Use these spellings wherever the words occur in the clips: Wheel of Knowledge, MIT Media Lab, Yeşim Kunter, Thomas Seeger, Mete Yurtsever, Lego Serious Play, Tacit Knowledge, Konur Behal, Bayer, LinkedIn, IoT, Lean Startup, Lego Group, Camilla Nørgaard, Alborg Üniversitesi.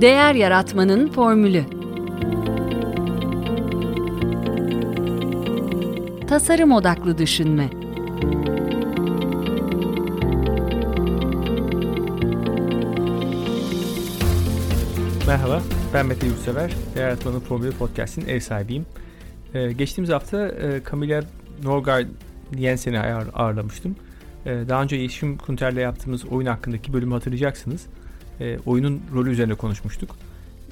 Değer yaratmanın formülü. Tasarım odaklı düşünme. Merhaba, ben Mete Yurtsever. Değer Yaratmanın Formülü Podcast'in ev sahibiyim. Geçtiğimiz hafta Camilla Nørgaard Jensen'i ağırlamıştım. Daha önce Yeşim Kunter'le yaptığımız oyun hakkındaki bölümü hatırlayacaksınız. Oyunun rolü üzerine konuşmuştuk.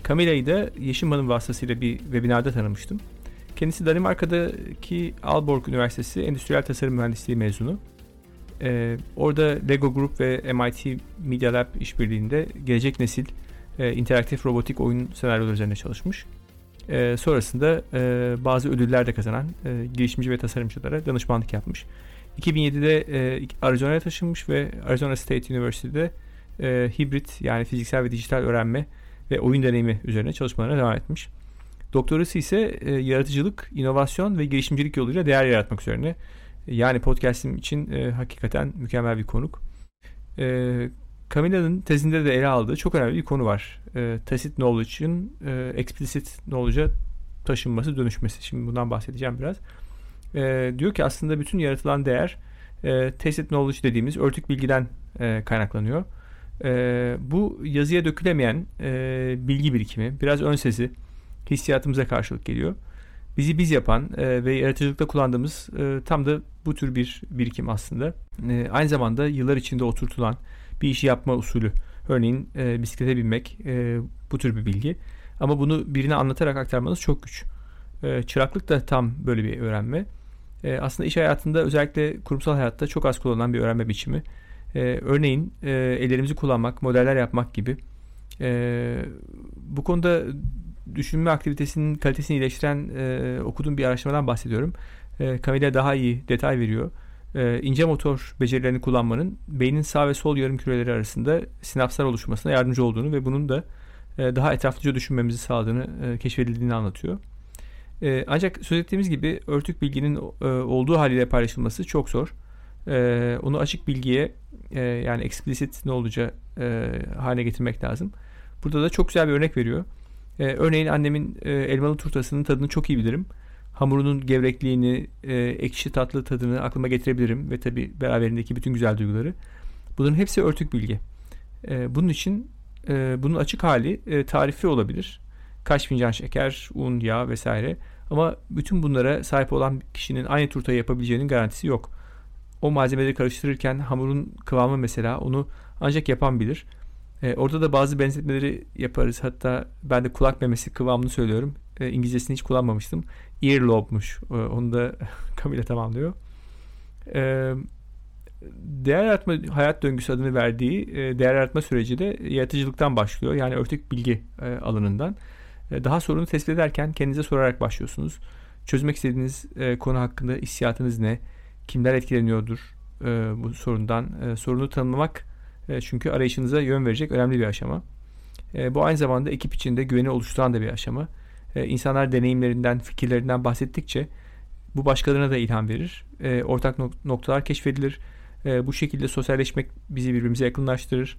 Camilla'yı da Yeşim Hanım vasıtasıyla bir webinarda tanımıştım. Kendisi Danimarka'daki Alborg Üniversitesi Endüstriyel Tasarım Mühendisliği mezunu. Orada Lego Group ve MIT Media Lab işbirliğinde gelecek nesil interaktif robotik oyun senaryoları üzerine çalışmış. Sonrasında bazı ödüller de kazanan girişimci ve tasarımcılara danışmanlık yapmış. 2007'de Arizona'ya taşınmış ve Arizona State University'de hibrit yani fiziksel ve dijital öğrenme ve oyun deneyimi üzerine çalışmalarına devam etmiş. Doktorası ise yaratıcılık, inovasyon ve girişimcilik yoluyla değer yaratmak üzerine. Yani podcast'im için hakikaten mükemmel bir konuk. Camilla'nın tezinde de ele aldığı çok önemli bir konu var. Tacit Knowledge'ın explicit knowledge'a taşınması, dönüşmesi. Şimdi bundan bahsedeceğim biraz. Diyor ki aslında bütün yaratılan değer tacit knowledge dediğimiz örtük bilgiden kaynaklanıyor. Bu yazıya dökülemeyen bilgi birikimi, biraz ön sezi, hissiyatımıza karşılık geliyor. Bizi biz yapan ve yaratıcılıkta kullandığımız tam da bu tür bir birikim aslında. Aynı zamanda yıllar içinde oturtulan bir işi yapma usulü. Örneğin bisiklete binmek bu tür bir bilgi. Ama bunu birine anlatarak aktarmanız çok güç. Çıraklık da tam böyle bir öğrenme. Aslında iş hayatında özellikle kurumsal hayatta çok az kullanılan bir öğrenme biçimi. Örneğin ellerimizi kullanmak, modeller yapmak gibi. Bu konuda düşünme aktivitesinin kalitesini iyileştiren okuduğum bir araştırmadan bahsediyorum. Camilla daha iyi detay veriyor. İnce motor becerilerini kullanmanın beynin sağ ve sol yarımküreleri arasında sinapslar oluşmasına yardımcı olduğunu ve bunun da daha etraflıca düşünmemizi sağladığını, keşfedildiğini anlatıyor. Ancak söz ettiğimiz gibi örtük bilginin olduğu haliyle paylaşılması çok zor. Onu açık bilgiye yani explicit ne olacağı haline getirmek lazım. Burada da çok güzel bir örnek veriyor. Örneğin annemin elmalı turtasının tadını çok iyi bilirim. Hamurunun gevrekliğini, ekşi tatlı tadını aklıma getirebilirim ve tabii beraberindeki bütün güzel duyguları. Bunların hepsi örtük bilgi. Bunun için bunun açık hali tarifi olabilir. Kaç fincan şeker, un, yağ vesaire. Ama bütün bunlara sahip olan kişinin aynı turtayı yapabileceğinin garantisi yok. O malzemeleri karıştırırken hamurun kıvamı mesela onu ancak yapan bilir. Orada da bazı benzetmeleri yaparız. Hatta ben de kulak memesi kıvamını söylüyorum. İngilizcesini hiç kullanmamıştım. Earlobe'muş. Onu da Camilla tamamlıyor. Değer yaratma hayat döngüsü adını verdiği değer yaratma süreci de yaratıcılıktan başlıyor. Yani örtük bilgi alanından. Daha sorunu tespit ederken kendinize sorarak başlıyorsunuz. Çözmek istediğiniz konu hakkında hissiyatınız ne? Kimler etkileniyordur bu sorundan? Sorunu tanımlamak çünkü arayışınıza yön verecek önemli bir aşama. Bu aynı zamanda ekip içinde güveni oluşturan da bir aşama. İnsanlar deneyimlerinden, fikirlerinden bahsettikçe bu başkalarına da ilham verir. Ortak noktalar keşfedilir. Bu şekilde sosyalleşmek bizi birbirimize yakınlaştırır.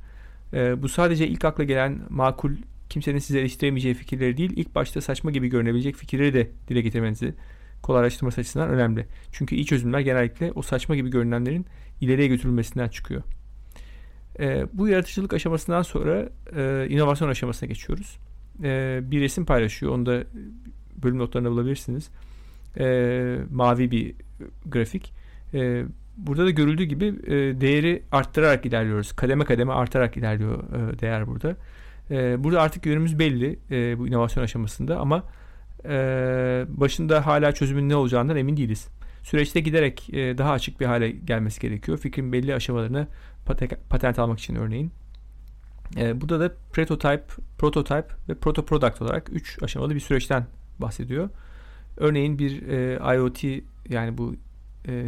Bu sadece ilk akla gelen makul, kimsenin size eleştiremeyeceği fikirleri değil, ilk başta saçma gibi görünebilecek fikirleri de dile getirmenizi kolaylaştırması açısından önemli. Çünkü iyi çözümler genellikle o saçma gibi görünenlerin ileriye götürülmesinden çıkıyor. Bu yaratıcılık aşamasından sonra inovasyon aşamasına geçiyoruz. Bir resim paylaşıyor. Onu da bölüm notlarında bulabilirsiniz. Mavi bir grafik. Burada da görüldüğü gibi değeri arttırarak ilerliyoruz. Kademe kademe artarak ilerliyor değer burada. Burada artık yönümüz belli bu inovasyon aşamasında ama başında hala çözümün ne olacağından emin değiliz. Süreçte giderek daha açık bir hale gelmesi gerekiyor. Fikrin belli aşamalarına patent almak için örneğin. Burada da prototype, prototype ve protoproduct olarak 3 aşamalı bir süreçten bahsediyor. Örneğin bir IoT yani bu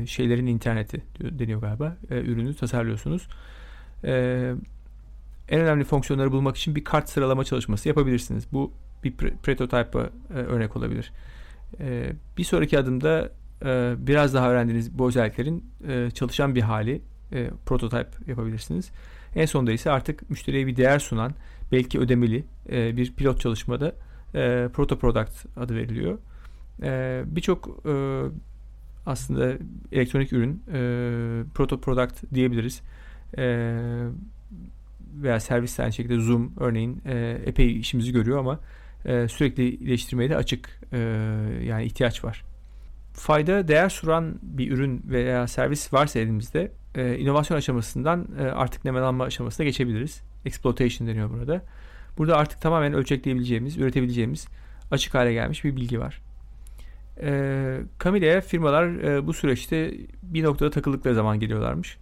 şeylerin interneti deniyor galiba. Ürünü tasarlıyorsunuz. En önemli fonksiyonları bulmak için bir kart sıralama çalışması yapabilirsiniz. Bu bir prototype'a örnek olabilir. Bir sonraki adımda biraz daha öğrendiğiniz bu özelliklerin çalışan bir hali prototype yapabilirsiniz. En sonunda ise artık müşteriye bir değer sunan, belki ödemeli bir pilot çalışmada proto product adı veriliyor. Birçok aslında elektronik ürün proto product diyebiliriz. Veya servis aynı şekilde Zoom örneğin epey işimizi görüyor ama sürekli iyileştirmeye de açık, yani ihtiyaç var. Fayda, değer sunan bir ürün veya servis varsa elimizde inovasyon aşamasından artık nemalanma aşamasına geçebiliriz. Exploitation deniyor burada. Burada artık tamamen ölçekleyebileceğimiz, üretebileceğimiz açık hale gelmiş bir bilgi var. Camilla'ya firmalar bu süreçte bir noktada takıldıkları zaman geliyorlarmış.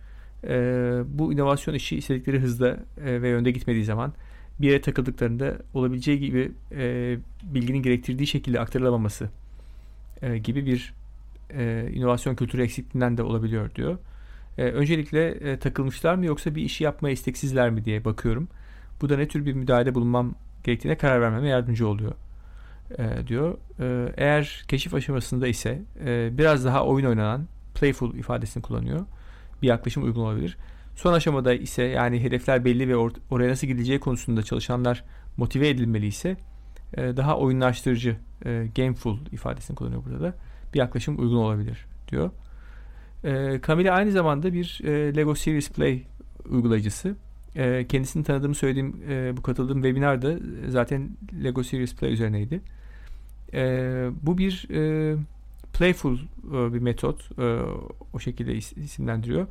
Bu inovasyon işi istedikleri hızda ve yönde gitmediği zaman bir yere takıldıklarında olabileceği gibi bilginin gerektirdiği şekilde aktarılamaması gibi bir inovasyon kültürü eksikliğinden de olabiliyor diyor. Öncelikle takılmışlar mı yoksa bir işi yapmaya isteksizler mi diye bakıyorum. Bu da ne tür bir müdahalede bulunmam gerektiğine karar vermeme yardımcı oluyor diyor. Eğer keşif aşamasında ise biraz daha oyun oynanan, playful ifadesini kullanıyor. Bir yaklaşım uygun olabilir. Son aşamada ise, yani hedefler belli ve oraya nasıl gidileceği konusunda çalışanlar motive edilmeli ise daha oyunlaştırıcı, gameful ifadesini kullanıyor burada da. Bir yaklaşım uygun olabilir diyor. Camilla aynı zamanda bir Lego Serious Play uygulayıcısı. Kendisini tanıdığımı söylediğim bu katıldığım webinarda zaten Lego Serious Play üzerineydi. Bu bir playful bir metot, o şekilde isimlendiriyor.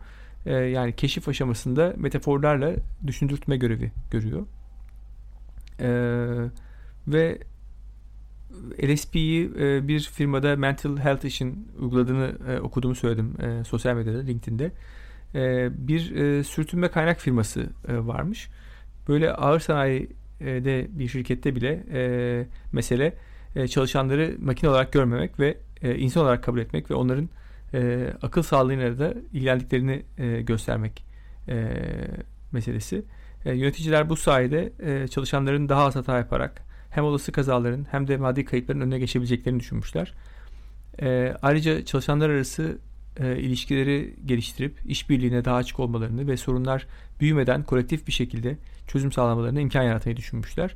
Yani keşif aşamasında metaforlarla düşündürtme görevi görüyor. Ve LSP'yi bir firmada mental health için uyguladığını okuduğumu söyledim sosyal medyada, LinkedIn'de. Bir sürtünme kaynak firması varmış. Böyle ağır sanayide bir şirkette bile mesele çalışanları makine olarak görmemek ve insan olarak kabul etmek ve onların akıl sağlığıyla da ilgilendiklerini göstermek meselesi. Yöneticiler bu sayede çalışanların daha az hata yaparak hem olası kazaların hem de maddi kayıpların önüne geçebileceklerini düşünmüşler. Ayrıca çalışanlar arası ilişkileri geliştirip işbirliğine daha açık olmalarını ve sorunlar büyümeden kolektif bir şekilde çözüm sağlamalarına imkan yaratmayı düşünmüşler.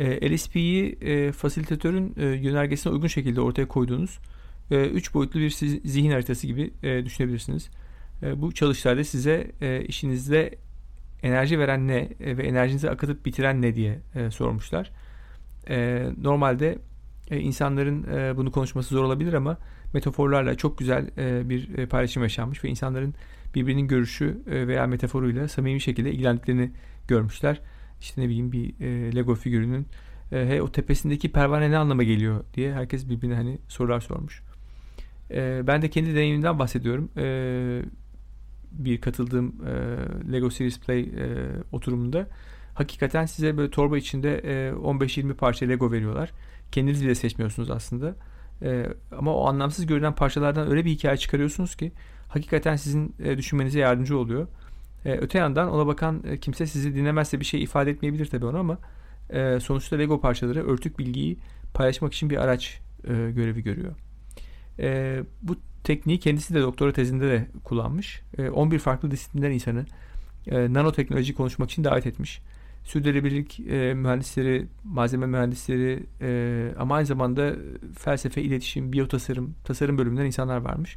LSP'yi fasilitatörün yönergesine uygun şekilde ortaya koyduğunuz 3 boyutlu bir zihin haritası gibi düşünebilirsiniz. Bu çalıştayda size işinizde enerji veren ne ve enerjinizi akıtıp bitiren ne diye sormuşlar. Normalde insanların bunu konuşması zor olabilir ama metaforlarla çok güzel bir paylaşım yaşanmış ve insanların birbirinin görüşü veya metaforuyla samimi şekilde ilgilendiklerini görmüşler. İşte ne bileyim, bir Lego figürünün o tepesindeki pervane ne anlama geliyor diye herkes birbirine sorular sormuş. Ben de kendi deneyimimden bahsediyorum. Bir katıldığım Lego Serious Play oturumunda hakikaten size böyle torba içinde 15-20 parça Lego veriyorlar. Kendiniz bile seçmiyorsunuz aslında. Ama o anlamsız görünen parçalardan öyle bir hikaye çıkarıyorsunuz ki hakikaten sizin düşünmenize yardımcı oluyor. Öte yandan ona bakan kimse sizi dinlemezse bir şey ifade etmeyebilir tabii ona, ama sonuçta Lego parçaları örtük bilgiyi paylaşmak için bir araç görevi görüyor. Bu tekniği kendisi de doktora tezinde de kullanmış. 11 farklı disiplinden insanı nanoteknoloji konuşmak için davet etmiş. Sürdürülebilirlik mühendisleri, malzeme mühendisleri ama aynı zamanda felsefe, iletişim, biyotasarım, tasarım bölümünden insanlar varmış.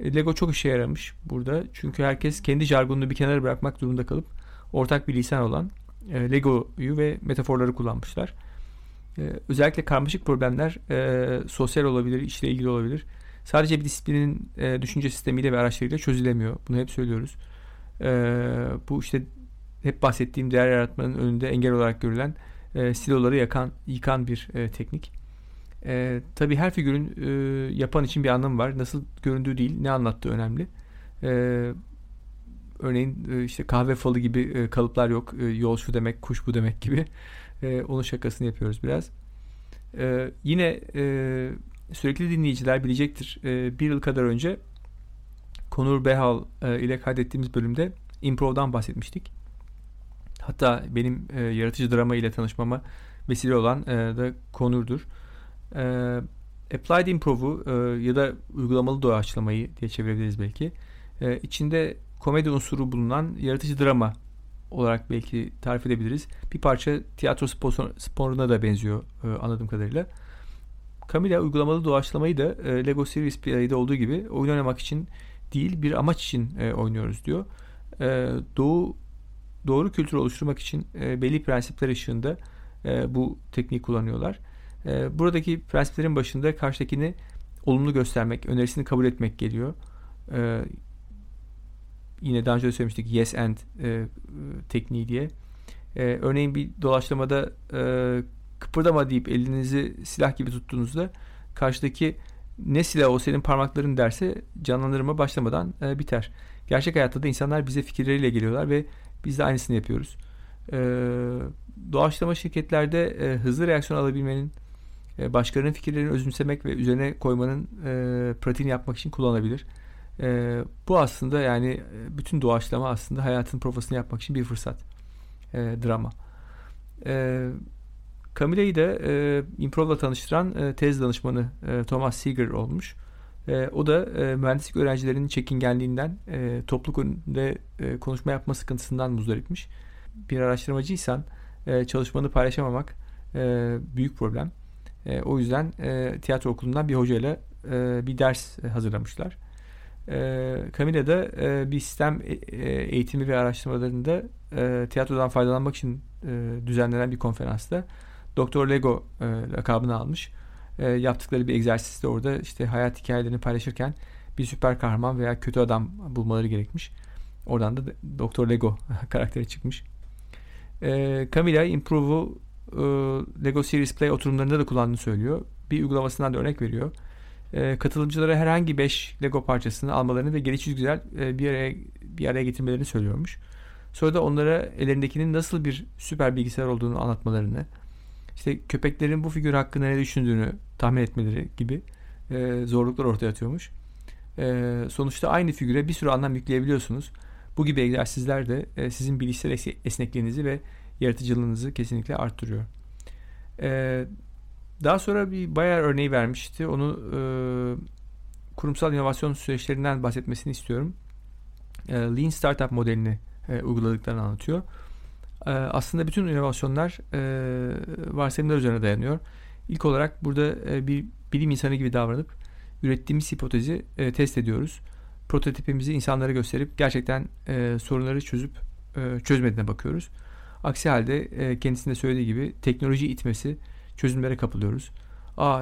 Lego çok işe yaramış burada. Çünkü herkes kendi jargonunu bir kenara bırakmak durumunda kalıp ortak bir lisan olan Lego'yu ve metaforları kullanmışlar. Özellikle karmaşık problemler sosyal olabilir, işle ilgili olabilir. Sadece bir disiplinin düşünce sistemiyle ve araçlarıyla çözülemiyor. Bunu hep söylüyoruz. Bu işte hep bahsettiğim değer yaratmanın önünde engel olarak görülen siloları yıkan bir teknik. Tabii her figürün yapan için bir anlamı var. Nasıl göründüğü değil, ne anlattığı önemli. Örneğin işte kahve falı gibi kalıplar yok. Yol şu demek, kuş bu demek gibi. Onun şakasını yapıyoruz biraz. Yine sürekli dinleyiciler bilecektir. Bir yıl kadar önce Konur Behal ile kaydettiğimiz bölümde Improv'dan bahsetmiştik. Hatta benim yaratıcı drama ile tanışmama vesile olan da Konur'dur. Applied Improv'u ya da uygulamalı doğaçlamayı diye çevirebiliriz belki. İçinde komedi unsuru bulunan yaratıcı drama olarak belki tarif edebiliriz. Bir parça tiyatro sporuna da benziyor anladığım kadarıyla. Camilla uygulamalı doğaçlamayı da Lego Serious Play'de olduğu gibi oyun oynamak için değil, bir amaç için oynuyoruz diyor. Doğru kültürü oluşturmak için belli prensipler ışığında bu tekniği kullanıyorlar. Buradaki prensiplerin başında karşıdakini olumlu göstermek, önerisini kabul etmek geliyor. Yine daha önce de söylemiştik yes and tekniği diye. Örneğin bir dolaşlamada kıpırdama deyip elinizi silah gibi tuttuğunuzda karşıdaki ne silahı o senin parmakların derse canlandırma başlamadan biter. Gerçek hayatta da insanlar bize fikirleriyle geliyorlar ve biz de aynısını yapıyoruz. Doğaçlama şirketlerde hızlı reaksiyon alabilmenin, başkalarının fikirlerini özümsemek ve üzerine koymanın pratiğini yapmak için kullanılabilir. Bu aslında yani bütün doğaçlama aslında hayatın profesini yapmak için bir fırsat. Drama. Camilla'yı da improvla tanıştıran tez danışmanı Thomas Seeger olmuş. O da mühendislik öğrencilerinin çekingenliğinden, topluluk önünde konuşma yapma sıkıntısından muzdaripmiş. Bir araştırmacıysan çalışmanı paylaşamamak büyük problem. O yüzden tiyatro okulundan bir hocayla bir ders hazırlamışlar. Camilla da bir sistem eğitimi ve araştırmalarında tiyatrodan faydalanmak için düzenlenen bir konferansta Doktor Lego lakabını almış. Yaptıkları bir egzersizde orada işte hayat hikayelerini paylaşırken bir süper kahraman veya kötü adam bulmaları gerekmiş. Oradan da Doktor Lego karakteri çıkmış. Camilla Improve'u Lego Serious Play oturumlarında da kullandığını söylüyor. Bir uygulamasından da örnek veriyor. Katılımcılara herhangi 5 Lego parçasını almalarını ve gelişi güzel bir araya getirmelerini söylüyormuş. Sonra da onlara ellerindekinin nasıl bir süper bilgisayar olduğunu anlatmalarını, işte köpeklerin bu figür hakkında ne düşündüğünü tahmin etmeleri gibi zorluklar ortaya atıyormuş. Sonuçta aynı figüre bir sürü anlam yükleyebiliyorsunuz. Bu gibi egzersizler de sizin bilişsel esnekliğinizi ve yaratıcılığınızı kesinlikle arttırıyor. Daha sonra bir bayağı örneği vermişti. Onu kurumsal inovasyon süreçlerinden bahsetmesini istiyorum. Lean Startup modelini uyguladıklarını anlatıyor. Aslında bütün inovasyonlar varsayımlar üzerine dayanıyor. İlk olarak burada bir bilim insanı gibi davranıp ürettiğimiz hipotezi test ediyoruz. Prototipimizi insanlara gösterip gerçekten sorunları çözüp çözmediğine bakıyoruz. Aksi halde kendisinde söylediği gibi teknoloji itmesi çözümlere kapılıyoruz.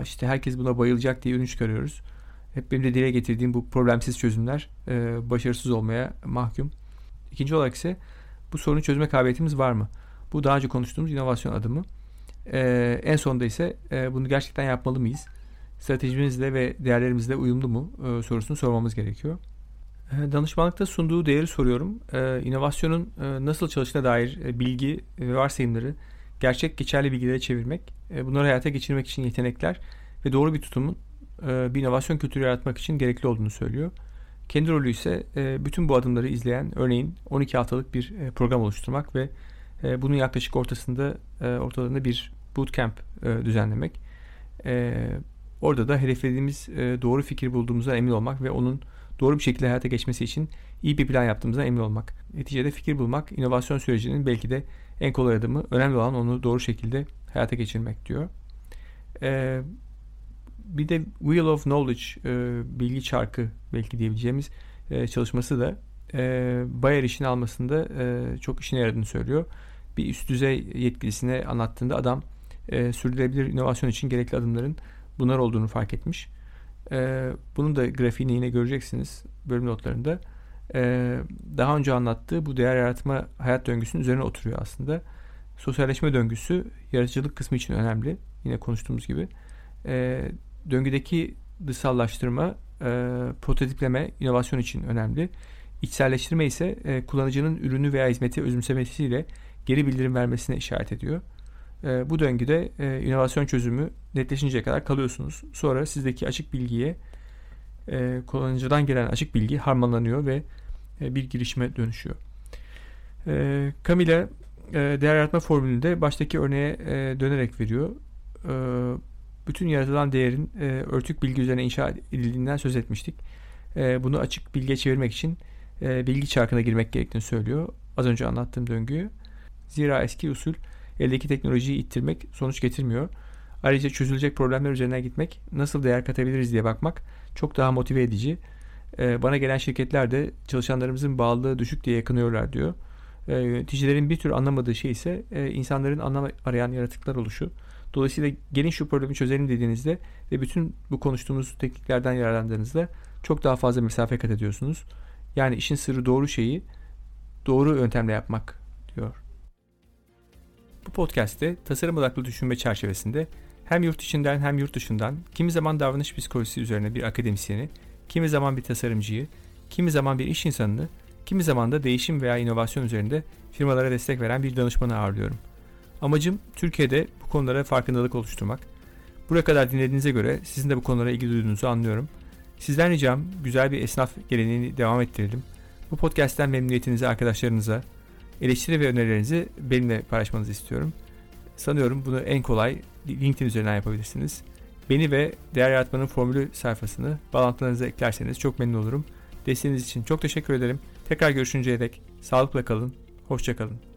İşte herkes buna bayılacak diye ürün çıkarıyoruz. Hep benim de dile getirdiğim bu problemsiz çözümler başarısız olmaya mahkum. İkinci olarak ise bu sorunu çözme kabiliyetimiz var mı? Bu daha önce konuştuğumuz inovasyon adımı. En sonunda ise bunu gerçekten yapmalı mıyız? Stratejimizle ve değerlerimizle uyumlu mu? Sorusunu sormamız gerekiyor. Danışmanlıkta sunduğu değeri soruyorum. İnovasyonun nasıl çalıştığına dair bilgi ve varsayımları gerçek geçerli bilgilere çevirmek, bunları hayata geçirmek için yetenekler ve doğru bir tutumun bir inovasyon kültürü yaratmak için gerekli olduğunu söylüyor. Kendi rolü ise bütün bu adımları izleyen, örneğin 12 haftalık bir program oluşturmak ve bunun yaklaşık ortalarında bir bootcamp düzenlemek. Orada da hedeflediğimiz doğru fikir bulduğumuza emin olmak ve onun doğru bir şekilde hayata geçmesi için iyi bir plan yaptığımıza emin olmak. Neticede fikir bulmak, inovasyon sürecinin belki de en kolay adımı. Önemli olan onu doğru şekilde hayata geçirmek diyor. Bir de Wheel of Knowledge, bilgi çarkı belki diyebileceğimiz çalışması da Bayer işini almasında çok işine yaradığını söylüyor. Bir üst düzey yetkilisine anlattığında adam sürdürülebilir inovasyon için gerekli adımların bunlar olduğunu fark etmiş. Bunun da grafiğini yine göreceksiniz bölüm notlarında. Daha önce anlattığı bu değer yaratma hayat döngüsünün üzerine oturuyor aslında. Sosyalleşme döngüsü yaratıcılık kısmı için önemli. Yine konuştuğumuz gibi. Döngüdeki dışsallaştırma, prototipleme, inovasyon için önemli. İçselleştirme ise kullanıcının ürünü veya hizmeti özümsemesiyle geri bildirim vermesine işaret ediyor. Bu döngüde inovasyon çözümü netleşinceye kadar kalıyorsunuz. Sonra sizdeki açık bilgiye, kullanıcıdan gelen açık bilgi harmanlanıyor ve bir girişime dönüşüyor. Camilla değer yaratma formülünü de baştaki örneğe dönerek veriyor. Bütün yaratılan değerin örtük bilgi üzerine inşa edildiğinden söz etmiştik. Bunu açık bilgiye çevirmek için bilgi çarkına girmek gerektiğini söylüyor. Az önce anlattığım döngüyü. Zira eski usul eldeki teknolojiyi ittirmek sonuç getirmiyor. Ayrıca çözülecek problemler üzerine gitmek, nasıl değer katabiliriz diye bakmak çok daha motive edici. Bana gelen şirketler de çalışanlarımızın bağlılığı düşük diye yakınıyorlar diyor. Yöneticilerin bir tür anlamadığı şey ise insanların anlam arayan yaratıklar oluşu. Dolayısıyla gelin şu problemi çözelim dediğinizde ve bütün bu konuştuğumuz tekniklerden yararlandığınızda çok daha fazla mesafe kat ediyorsunuz. Yani işin sırrı doğru şeyi doğru yöntemle yapmak diyor. Bu podcast'te tasarım odaklı düşünme çerçevesinde hem yurt içinden hem yurt dışından kimi zaman davranış psikolojisi üzerine bir akademisyeni, kimi zaman bir tasarımcıyı, kimi zaman bir iş insanını, kimi zaman da değişim veya inovasyon üzerinde firmalara destek veren bir danışmanı ağırlıyorum. Amacım Türkiye'de bu konulara farkındalık oluşturmak. Buraya kadar dinlediğinize göre sizin de bu konulara ilgi duyduğunuzu anlıyorum. Sizden ricam güzel bir esnaf geleneğini devam ettirelim. Bu podcast'ten memnuniyetinizi arkadaşlarınıza, eleştiri ve önerilerinizi benimle paylaşmanızı istiyorum. Sanıyorum bunu en kolay LinkedIn üzerinden yapabilirsiniz. Beni ve Değer Yaratmanın Formülü sayfasını bağlantılarınıza eklerseniz çok memnun olurum. Desteğiniz için çok teşekkür ederim. Tekrar görüşünceye dek sağlıkla kalın, hoşça kalın.